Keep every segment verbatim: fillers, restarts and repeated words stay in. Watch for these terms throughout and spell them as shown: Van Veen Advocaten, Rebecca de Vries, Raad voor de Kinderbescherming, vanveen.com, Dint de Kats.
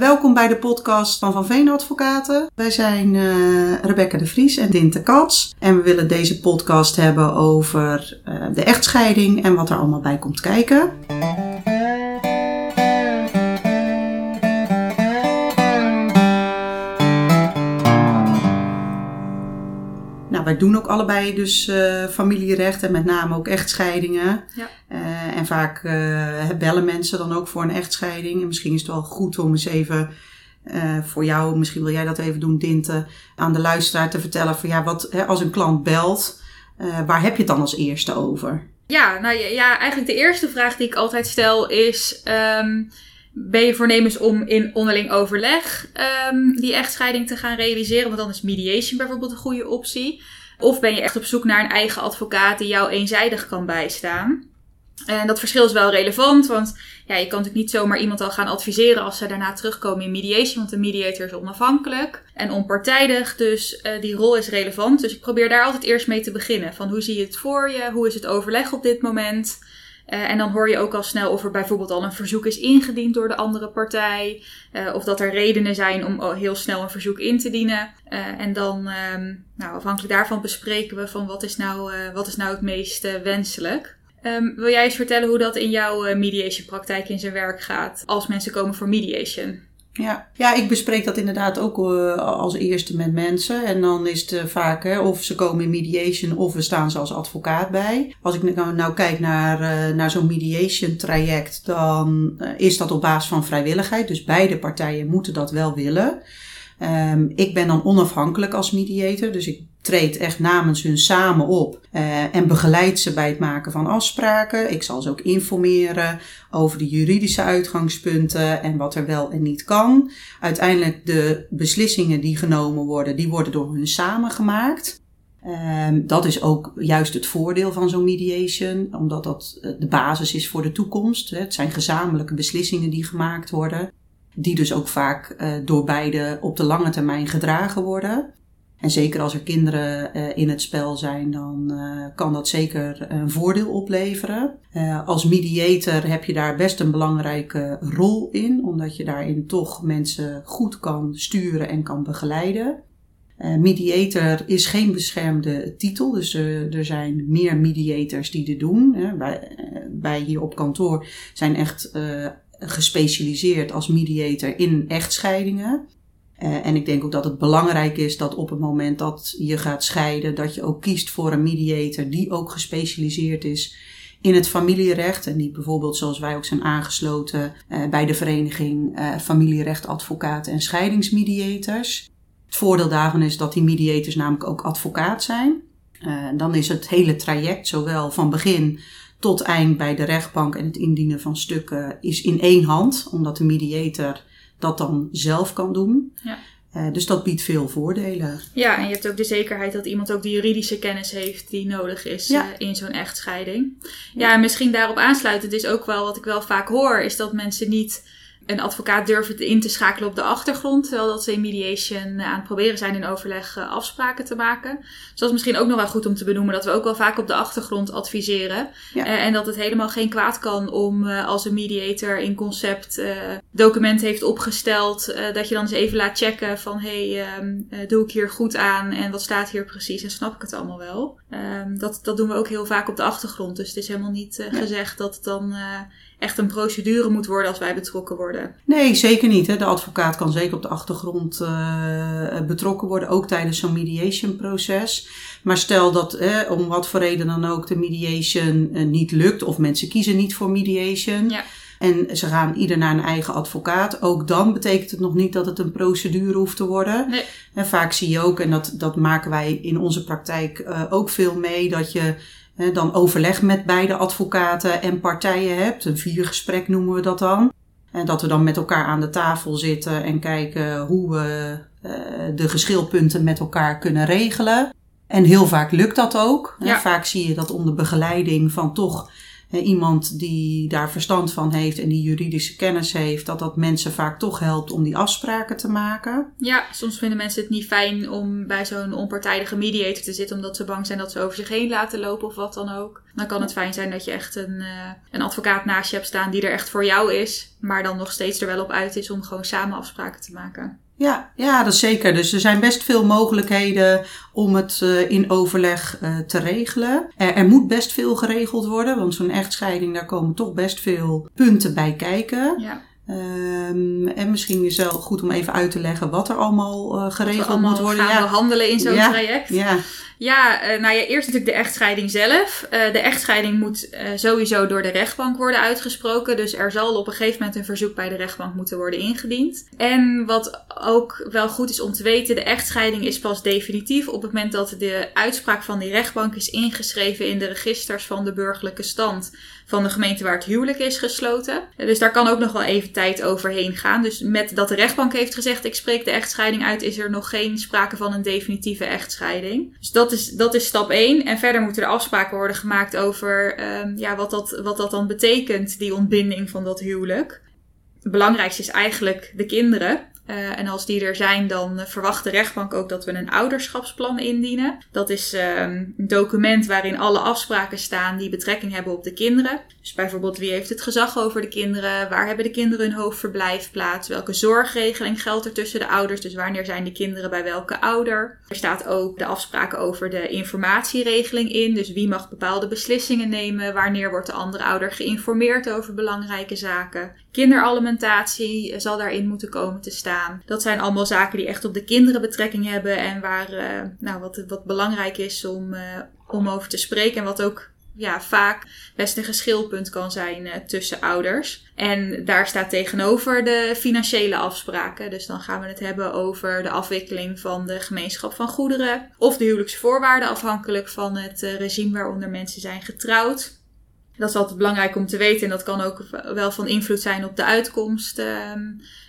Welkom bij de podcast van Van Veen Advocaten. Wij zijn uh, Rebecca de Vries en Dint de Kats. En we willen deze podcast hebben over uh, de echtscheiding en wat er allemaal bij komt kijken. Nou, wij doen ook allebei dus uh, familierecht en met name ook echtscheidingen. Ja. Uh, en vaak uh, bellen mensen dan ook voor een echtscheiding. En misschien is het wel goed om eens even uh, voor jou, misschien wil jij dat even doen, Dinte, aan de luisteraar te vertellen van ja, wat hè, als een klant belt, uh, waar heb je het dan als eerste over? Ja, nou ja, ja, eigenlijk de eerste vraag die ik altijd stel is: Um, ben je voornemens om in onderling overleg um, die echtscheiding te gaan realiseren? Want dan is mediation bijvoorbeeld een goede optie. Of ben je echt op zoek naar een eigen advocaat die jou eenzijdig kan bijstaan? En dat verschil is wel relevant, want ja, je kan natuurlijk niet zomaar iemand al gaan adviseren als ze daarna terugkomen in mediation, want de mediator is onafhankelijk en onpartijdig, dus uh, die rol is relevant. Dus ik probeer daar altijd eerst mee te beginnen, van hoe zie je het voor je, hoe is het overleg op dit moment? Uh, en dan hoor je ook al snel of er bijvoorbeeld al een verzoek is ingediend door de andere partij. Uh, of dat er redenen zijn om heel snel een verzoek in te dienen. Uh, en dan, um, nou, afhankelijk daarvan bespreken we van wat is nou, uh, wat is nou het meest uh, wenselijk. Um, wil jij eens vertellen hoe dat in jouw uh, mediation praktijk in zijn werk gaat als mensen komen voor mediation? Ja, ja, ik bespreek dat inderdaad ook uh, als eerste met mensen. En dan is het uh, vaak hè, of ze komen in mediation of we staan ze als advocaat bij. Als ik nou, nou kijk naar, uh, naar zo'n mediation traject, dan uh, is dat op basis van vrijwilligheid. Dus beide partijen moeten dat wel willen. Um, ik ben dan onafhankelijk als mediator, dus ik treed echt namens hun samen op uh, en begeleid ze bij het maken van afspraken. Ik zal ze ook informeren over de juridische uitgangspunten en wat er wel en niet kan. Uiteindelijk de beslissingen die genomen worden, die worden door hun samen gemaakt. Um, dat is ook juist het voordeel van zo'n mediation, omdat dat de basis is voor de toekomst. Het zijn gezamenlijke beslissingen die gemaakt worden, die dus ook vaak uh, door beide op de lange termijn gedragen worden. En zeker als er kinderen uh, in het spel zijn, dan uh, kan dat zeker een voordeel opleveren. Uh, als mediator heb je daar best een belangrijke rol in, omdat je daarin toch mensen goed kan sturen en kan begeleiden. Uh, mediator is geen beschermde titel, dus uh, er zijn meer mediators die dit doen. Hè. Wij, wij hier op kantoor zijn echt uh, gespecialiseerd als mediator in echtscheidingen. Uh, en ik denk ook dat het belangrijk is dat op het moment dat je gaat scheiden, dat je ook kiest voor een mediator die ook gespecialiseerd is in het familierecht. En die bijvoorbeeld, zoals wij ook zijn aangesloten uh, bij de vereniging uh, familierecht, advocaten en scheidingsmediators. Het voordeel daarvan is dat die mediators namelijk ook advocaat zijn. Uh, dan is het hele traject, zowel van begin tot eind bij de rechtbank en het indienen van stukken, is in één hand, omdat de mediator dat dan zelf kan doen. Ja. Uh, dus dat biedt veel voordelen. Ja, en je hebt ook de zekerheid dat iemand ook de juridische kennis heeft die nodig is ja. uh, in zo'n echtscheiding. Ja, ja, en misschien daarop aansluitend is ook wel wat ik wel vaak hoor, is dat mensen niet een advocaat durven in te schakelen op de achtergrond, terwijl dat ze in mediation aan het proberen zijn in overleg afspraken te maken. Dus dat is misschien ook nog wel goed om te benoemen, dat we ook wel vaak op de achtergrond adviseren. Ja. En dat het helemaal geen kwaad kan om als een mediator in concept uh, document heeft opgesteld, uh, dat je dan eens even laat checken van hey, um, uh, doe ik hier goed aan en wat staat hier precies en snap ik het allemaal wel. Um, dat, dat doen we ook heel vaak op de achtergrond. Dus het is helemaal niet uh, gezegd dat het dan Uh, echt een procedure moet worden als wij betrokken worden. Nee, zeker niet. Hè. De advocaat kan zeker op de achtergrond uh, betrokken worden, ook tijdens zo'n mediation proces. Maar stel dat eh, om wat voor reden dan ook de mediation uh, niet lukt, of mensen kiezen niet voor mediation, ja, en ze gaan ieder naar een eigen advocaat, ook dan betekent het nog niet dat het een procedure hoeft te worden. Nee. En vaak zie je ook, en dat, dat maken wij in onze praktijk uh, ook veel mee, dat je dan overleg met beide advocaten en partijen hebt. Een viergesprek noemen we dat dan. En dat we dan met elkaar aan de tafel zitten en kijken hoe we de geschilpunten met elkaar kunnen regelen. En heel vaak lukt dat ook. Ja. Vaak zie je dat onder begeleiding van toch iemand die daar verstand van heeft en die juridische kennis heeft, dat dat mensen vaak toch helpt om die afspraken te maken. Ja, soms vinden mensen het niet fijn om bij zo'n onpartijdige mediator te zitten, omdat ze bang zijn dat ze over zich heen laten lopen of wat dan ook. Dan kan het fijn zijn dat je echt een, uh, een advocaat naast je hebt staan die er echt voor jou is. maar dan nog steeds er wel op uit is om gewoon samen afspraken te maken. Ja, ja, dat is zeker. Dus er zijn best veel mogelijkheden om het uh, in overleg uh, te regelen. Er, er moet best veel geregeld worden, want zo'n echtscheiding, daar komen toch best veel punten bij kijken. Ja. Um, en misschien is het wel goed om even uit te leggen wat er allemaal uh, geregeld allemaal moet worden. Gaan ja. we handelen in zo'n ja. traject? Ja, ja uh, nou ja, eerst natuurlijk de echtscheiding zelf. Uh, de echtscheiding moet uh, sowieso door de rechtbank worden uitgesproken. Dus er zal op een gegeven moment een verzoek bij de rechtbank moeten worden ingediend. En wat ook wel goed is om te weten, de echtscheiding is pas definitief op het moment dat de uitspraak van die rechtbank is ingeschreven in de registers van de burgerlijke stand van de gemeente waar het huwelijk is gesloten. Dus daar kan ook nog wel even tijd overheen gaan. Dus met dat de rechtbank heeft gezegd, ik spreek de echtscheiding uit, is er nog geen sprake van een definitieve echtscheiding. Dus dat is, dat is stap één. En verder moeten er afspraken worden gemaakt over um, ja, wat, dat, wat dat dan betekent, die ontbinding van dat huwelijk. Het belangrijkste is eigenlijk de kinderen. Uh, en als die er zijn, dan uh, verwacht de rechtbank ook dat we een ouderschapsplan indienen. Dat is uh, een document waarin alle afspraken staan die betrekking hebben op de kinderen. Dus bijvoorbeeld wie heeft het gezag over de kinderen, waar hebben de kinderen hun hoofdverblijf plaats, welke zorgregeling geldt er tussen de ouders, dus wanneer zijn de kinderen bij welke ouder. Er staat ook de afspraken over de informatieregeling in, dus wie mag bepaalde beslissingen nemen, wanneer wordt de andere ouder geïnformeerd over belangrijke zaken. Kinderalimentatie uh, zal daarin moeten komen te staan. Dat zijn allemaal zaken die echt op de kinderen betrekking hebben en waar uh, nou, wat, wat belangrijk is om, uh, om over te spreken. En wat ook ja, vaak best een geschilpunt kan zijn uh, tussen ouders. En daar staat tegenover de financiële afspraken. Dus dan gaan we het hebben over de afwikkeling van de gemeenschap van goederen. Of de huwelijksvoorwaarden afhankelijk van het uh, regime waaronder mensen zijn getrouwd. Dat is altijd belangrijk om te weten en dat kan ook wel van invloed zijn op de uitkomst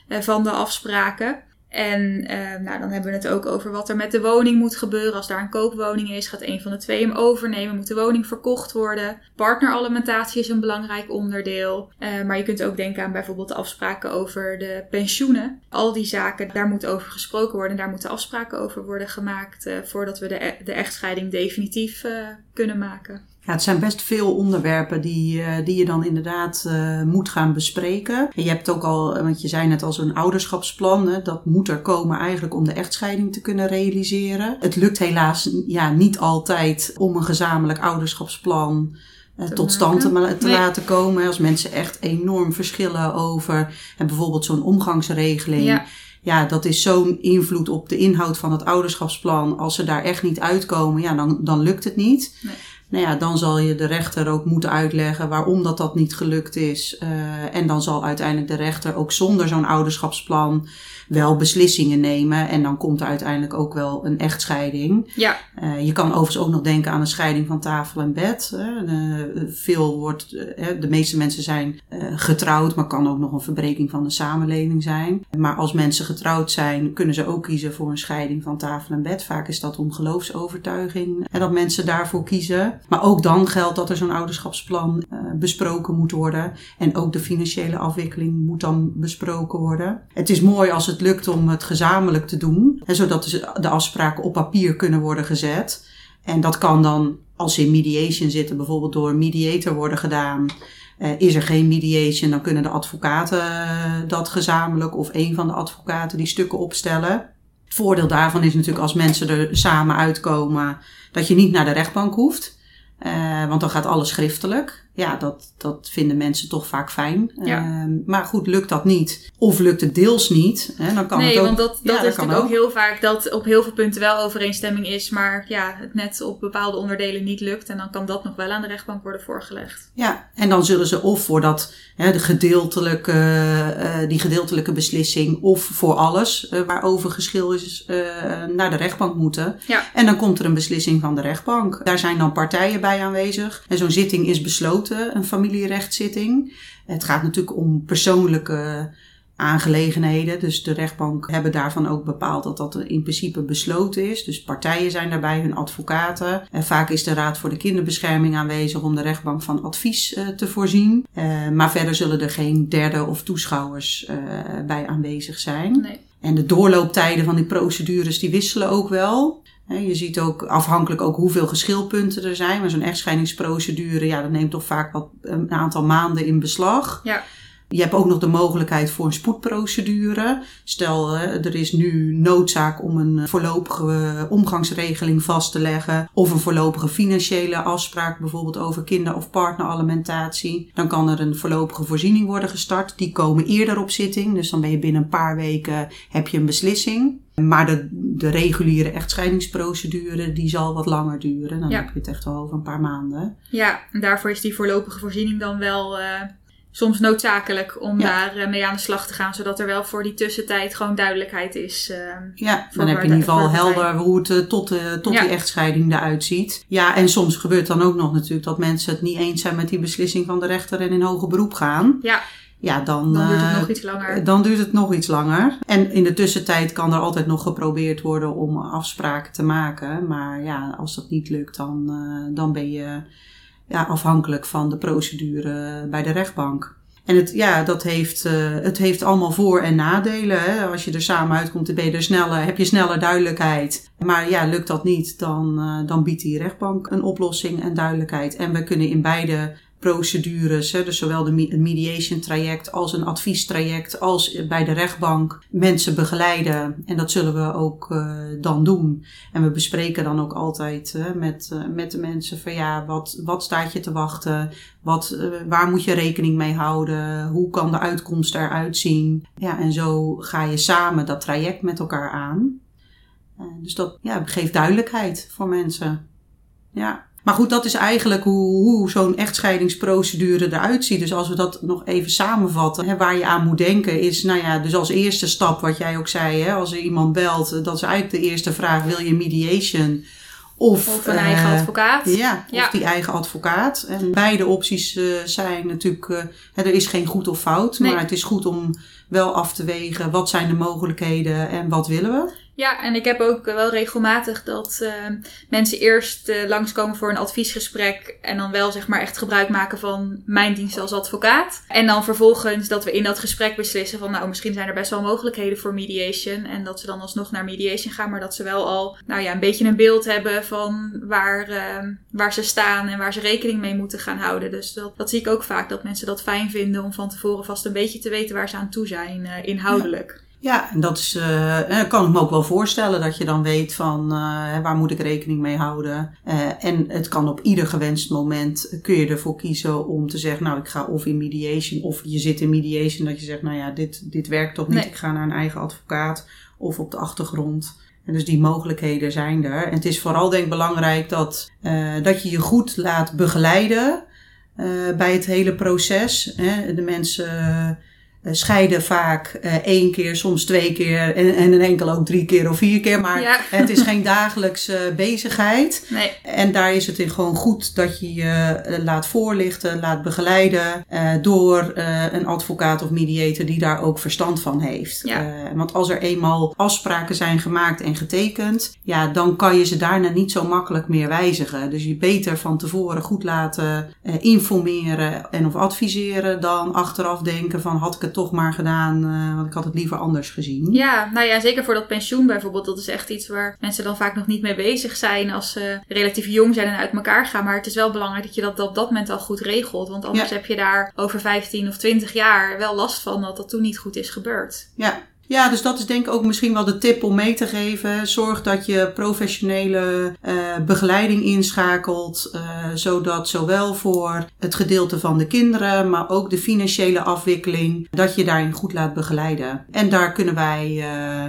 uh, van de afspraken. En uh, nou, dan hebben we het ook over wat er met de woning moet gebeuren. Als daar een koopwoning is, gaat een van de twee hem overnemen, moet de woning verkocht worden. Partneralimentatie is een belangrijk onderdeel. Uh, maar je kunt ook denken aan bijvoorbeeld de afspraken over de pensioenen. Al die zaken, daar moet over gesproken worden. Daar moeten afspraken over worden gemaakt uh, voordat we de, e- de echtscheiding definitief uh, kunnen maken. Ja, het zijn best veel onderwerpen die, die je dan inderdaad uh, moet gaan bespreken. En je hebt ook al, want je zei net al, zo'n ouderschapsplan. Hè, dat moet er komen eigenlijk om de echtscheiding te kunnen realiseren. Het lukt helaas ja, niet altijd om een gezamenlijk ouderschapsplan uh, tot stand te, te nee. laten komen. Als mensen echt enorm verschillen over en bijvoorbeeld zo'n omgangsregeling. Ja. Ja, dat is zo'n invloed op de inhoud van het ouderschapsplan. Als ze daar echt niet uitkomen, ja, dan, dan lukt het niet. Nee. Nou ja, dan zal je de rechter ook moeten uitleggen waarom dat dat niet gelukt is. Uh, en dan zal uiteindelijk de rechter ook zonder zo'n ouderschapsplan wel beslissingen nemen. En dan komt er uiteindelijk ook wel een echtscheiding. Ja. Uh, je kan overigens ook nog denken aan een scheiding van tafel en bed. Uh, veel wordt, uh, de meeste mensen zijn uh, getrouwd, maar kan ook nog een verbreking van de samenleving zijn. Maar als mensen getrouwd zijn, kunnen ze ook kiezen voor een scheiding van tafel en bed. Vaak is dat om geloofsovertuiging en dat mensen daarvoor kiezen. Maar ook dan geldt dat er zo'n ouderschapsplan uh, besproken moet worden. En ook de financiële afwikkeling moet dan besproken worden. Het is mooi als het lukt om het gezamenlijk te doen. Hè, zodat de afspraken op papier kunnen worden gezet. En dat kan dan, als ze in mediation zitten, bijvoorbeeld door een mediator worden gedaan. Uh, is er geen mediation, dan kunnen de advocaten uh, dat gezamenlijk of een van de advocaten die stukken opstellen. Het voordeel daarvan is natuurlijk als mensen er samen uitkomen dat je niet naar de rechtbank hoeft. Uh, want dan gaat alles schriftelijk. Ja, dat, dat vinden mensen toch vaak fijn. Ja. Uh, maar goed, lukt dat niet. Of lukt het deels niet. Hè, dan kan nee, het ook, want dat, ja, dat is natuurlijk ook heel vaak dat op heel veel punten wel overeenstemming is. Maar ja, het net op bepaalde onderdelen niet lukt. En dan kan dat nog wel aan de rechtbank worden voorgelegd. Ja, en dan zullen ze of voor dat, hè, de gedeeltelijke, uh, die gedeeltelijke beslissing. Of voor alles uh, waarover geschil is uh, naar de rechtbank moeten. Ja. En dan komt er een beslissing van de rechtbank. Daar zijn dan partijen bij aanwezig. En zo'n zitting is besloten. Een familierechtszitting. Het gaat natuurlijk om persoonlijke aangelegenheden. Dus de rechtbank hebben daarvan ook bepaald dat dat in principe besloten is. Dus partijen zijn daarbij, hun advocaten. En vaak is de Raad voor de Kinderbescherming aanwezig om de rechtbank van advies uh, te voorzien. Uh, maar verder zullen er geen derde of toeschouwers uh, bij aanwezig zijn. Nee. En de doorlooptijden van die procedures die wisselen ook wel. Je ziet ook afhankelijk ook hoeveel geschilpunten er zijn. Maar zo'n echtscheidingsprocedure, ja, dat neemt toch vaak wat, een aantal maanden in beslag. Ja. Je hebt ook nog de mogelijkheid voor een spoedprocedure. Stel, er is nu noodzaak om een voorlopige omgangsregeling vast te leggen. Of een voorlopige financiële afspraak, bijvoorbeeld over kinder- of partneralimentatie. Dan kan er een voorlopige voorziening worden gestart. Die komen eerder op zitting. Dus dan ben je binnen een paar weken heb je een beslissing. Maar de, de reguliere echtscheidingsprocedure, die zal wat langer duren. Dan ja. heb je het echt wel over een paar maanden. Ja, en daarvoor is die voorlopige voorziening dan wel... Uh... Soms noodzakelijk om ja. daar mee aan de slag te gaan. Zodat er wel voor die tussentijd gewoon duidelijkheid is. Uh, ja, dan heb je in ieder geval helder hoe het uh, tot, uh, tot ja. die echtscheiding eruit ziet. Ja, en soms gebeurt dan ook nog natuurlijk dat mensen het niet eens zijn met die beslissing van de rechter en in hoger beroep gaan. Ja. Ja, dan, dan duurt het nog iets langer. Dan duurt het nog iets langer. En in de tussentijd kan er altijd nog geprobeerd worden om afspraken te maken. Maar ja, als dat niet lukt, dan, uh, dan ben je... Ja, afhankelijk van de procedure bij de rechtbank. En het, ja, dat heeft, uh, het heeft allemaal voor- en nadelen. Hè? Als je er samen uitkomt, dan ben je er sneller, heb je sneller duidelijkheid. Maar ja, lukt dat niet, dan, uh, dan biedt die rechtbank een oplossing en duidelijkheid. En we kunnen in beide procedures, hè, dus zowel een mediation traject als een adviestraject als bij de rechtbank mensen begeleiden. En dat zullen we ook uh, dan doen. En we bespreken dan ook altijd hè, met, uh, met de mensen van ja, wat, wat staat je te wachten? Wat, uh, waar moet je rekening mee houden? Hoe kan de uitkomst eruit zien? Ja, en zo ga je samen dat traject met elkaar aan. Uh, dus dat ja, geeft duidelijkheid voor mensen. Ja. Maar goed, dat is eigenlijk hoe, hoe zo'n echtscheidingsprocedure eruit ziet. Dus als we dat nog even samenvatten, hè, waar je aan moet denken is, nou ja, dus als eerste stap, wat jij ook zei, hè, als er iemand belt, dat is eigenlijk de eerste vraag, wil je mediation? Of, of een uh, eigen advocaat. Ja, ja, of die eigen advocaat. En beide opties uh, zijn natuurlijk, uh, hè, er is geen goed of fout, nee. maar het is goed om wel af te wegen, wat zijn de mogelijkheden en wat willen we? Ja, en ik heb ook wel regelmatig dat uh, mensen eerst uh, langskomen voor een adviesgesprek. En dan wel zeg maar echt gebruik maken van mijn dienst als advocaat. En dan vervolgens dat we in dat gesprek beslissen van nou misschien zijn er best wel mogelijkheden voor mediation. En dat ze dan alsnog naar mediation gaan. Maar dat ze wel al nou ja, een beetje een beeld hebben van waar, uh, waar ze staan en waar ze rekening mee moeten gaan houden. Dus dat, dat zie ik ook vaak dat mensen dat fijn vinden om van tevoren vast een beetje te weten waar ze aan toe zijn uh, inhoudelijk. Ja. Ja, en dat is, uh, kan ik me ook wel voorstellen dat je dan weet van uh, waar moet ik rekening mee houden. Uh, en het kan op ieder gewenst moment, kun je ervoor kiezen om te zeggen, nou ik ga of in mediation of je zit in mediation. Dat je zegt, nou ja, dit, dit werkt toch niet, nee. ik ga naar een eigen advocaat of op de achtergrond. En dus die mogelijkheden zijn er. En het is vooral denk ik belangrijk dat, uh, dat je je goed laat begeleiden uh, bij het hele proces. Hè? De mensen... Uh, scheiden vaak uh, één keer, soms twee keer en, en enkel ook drie keer of vier keer. Maar ja. het is geen dagelijkse bezigheid. Nee. En daar is het in gewoon goed dat je je laat voorlichten, laat begeleiden uh, door uh, een advocaat of mediator die daar ook verstand van heeft. Ja. Uh, want als er eenmaal afspraken zijn gemaakt en getekend, ja, dan kan je ze daarna niet zo makkelijk meer wijzigen. Dus je beter van tevoren goed laten uh, informeren en of adviseren dan achteraf denken van had ik het toch maar gedaan, uh, want ik had het liever anders gezien. Ja, nou ja, zeker voor dat pensioen bijvoorbeeld. Dat is echt iets waar mensen dan vaak nog niet mee bezig zijn als ze relatief jong zijn en uit elkaar gaan. Maar het is wel belangrijk dat je dat op dat moment al goed regelt. Want anders ja. heb je daar over vijftien of twintig jaar wel last van dat dat toen niet goed is gebeurd. Ja. Ja, dus dat is denk ik ook misschien wel de tip om mee te geven. Zorg dat je professionele uh, begeleiding inschakelt, uh, zodat zowel voor het gedeelte van de kinderen, maar ook de financiële afwikkeling, dat je daarin goed laat begeleiden. En daar kunnen wij uh,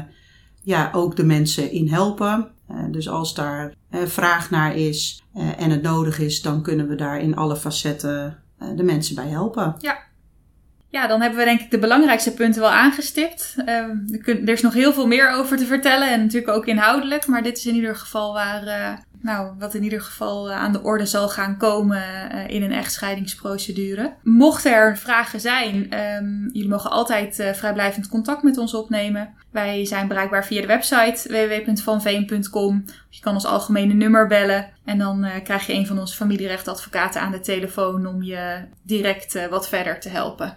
ja, ook de mensen in helpen. Uh, dus als daar uh, vraag naar is uh, en het nodig is, dan kunnen we daar in alle facetten uh, de mensen bij helpen. Ja. Ja, dan hebben we denk ik de belangrijkste punten wel aangestipt. Uh, er is nog heel veel meer over te vertellen en natuurlijk ook inhoudelijk. Maar dit is in ieder geval waar, uh, nou, wat in ieder geval aan de orde zal gaan komen uh, in een echtscheidingsprocedure. Mochten er vragen zijn, um, jullie mogen altijd uh, vrijblijvend contact met ons opnemen. Wij zijn bereikbaar via de website w w w punt van veen punt com. Je kan ons algemene nummer bellen. En dan uh, krijg je een van onze familierechtadvocaten aan de telefoon om je direct uh, wat verder te helpen.